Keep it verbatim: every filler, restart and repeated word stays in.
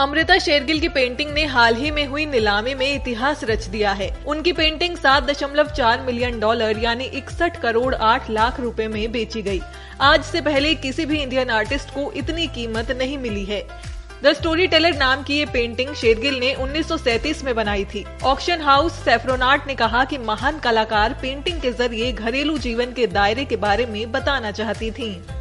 अमृता शेरगिल की पेंटिंग ने हाल ही में हुई नीलामी में इतिहास रच दिया है। उनकी पेंटिंग सात दशमलव चार मिलियन डॉलर यानी इकसठ करोड़ आठ लाख रुपए में बेची गई। आज से पहले किसी भी इंडियन आर्टिस्ट को इतनी कीमत नहीं मिली है। द स्टोरी टेलर नाम की ये पेंटिंग शेरगिल ने उन्नीस सौ सैंतीस में बनाई थी। ऑक्शन हाउस सैफ्रोनार्ट ने कहा कि महान कलाकार पेंटिंग के जरिए घरेलू जीवन के दायरे के बारे में बताना चाहती थीं।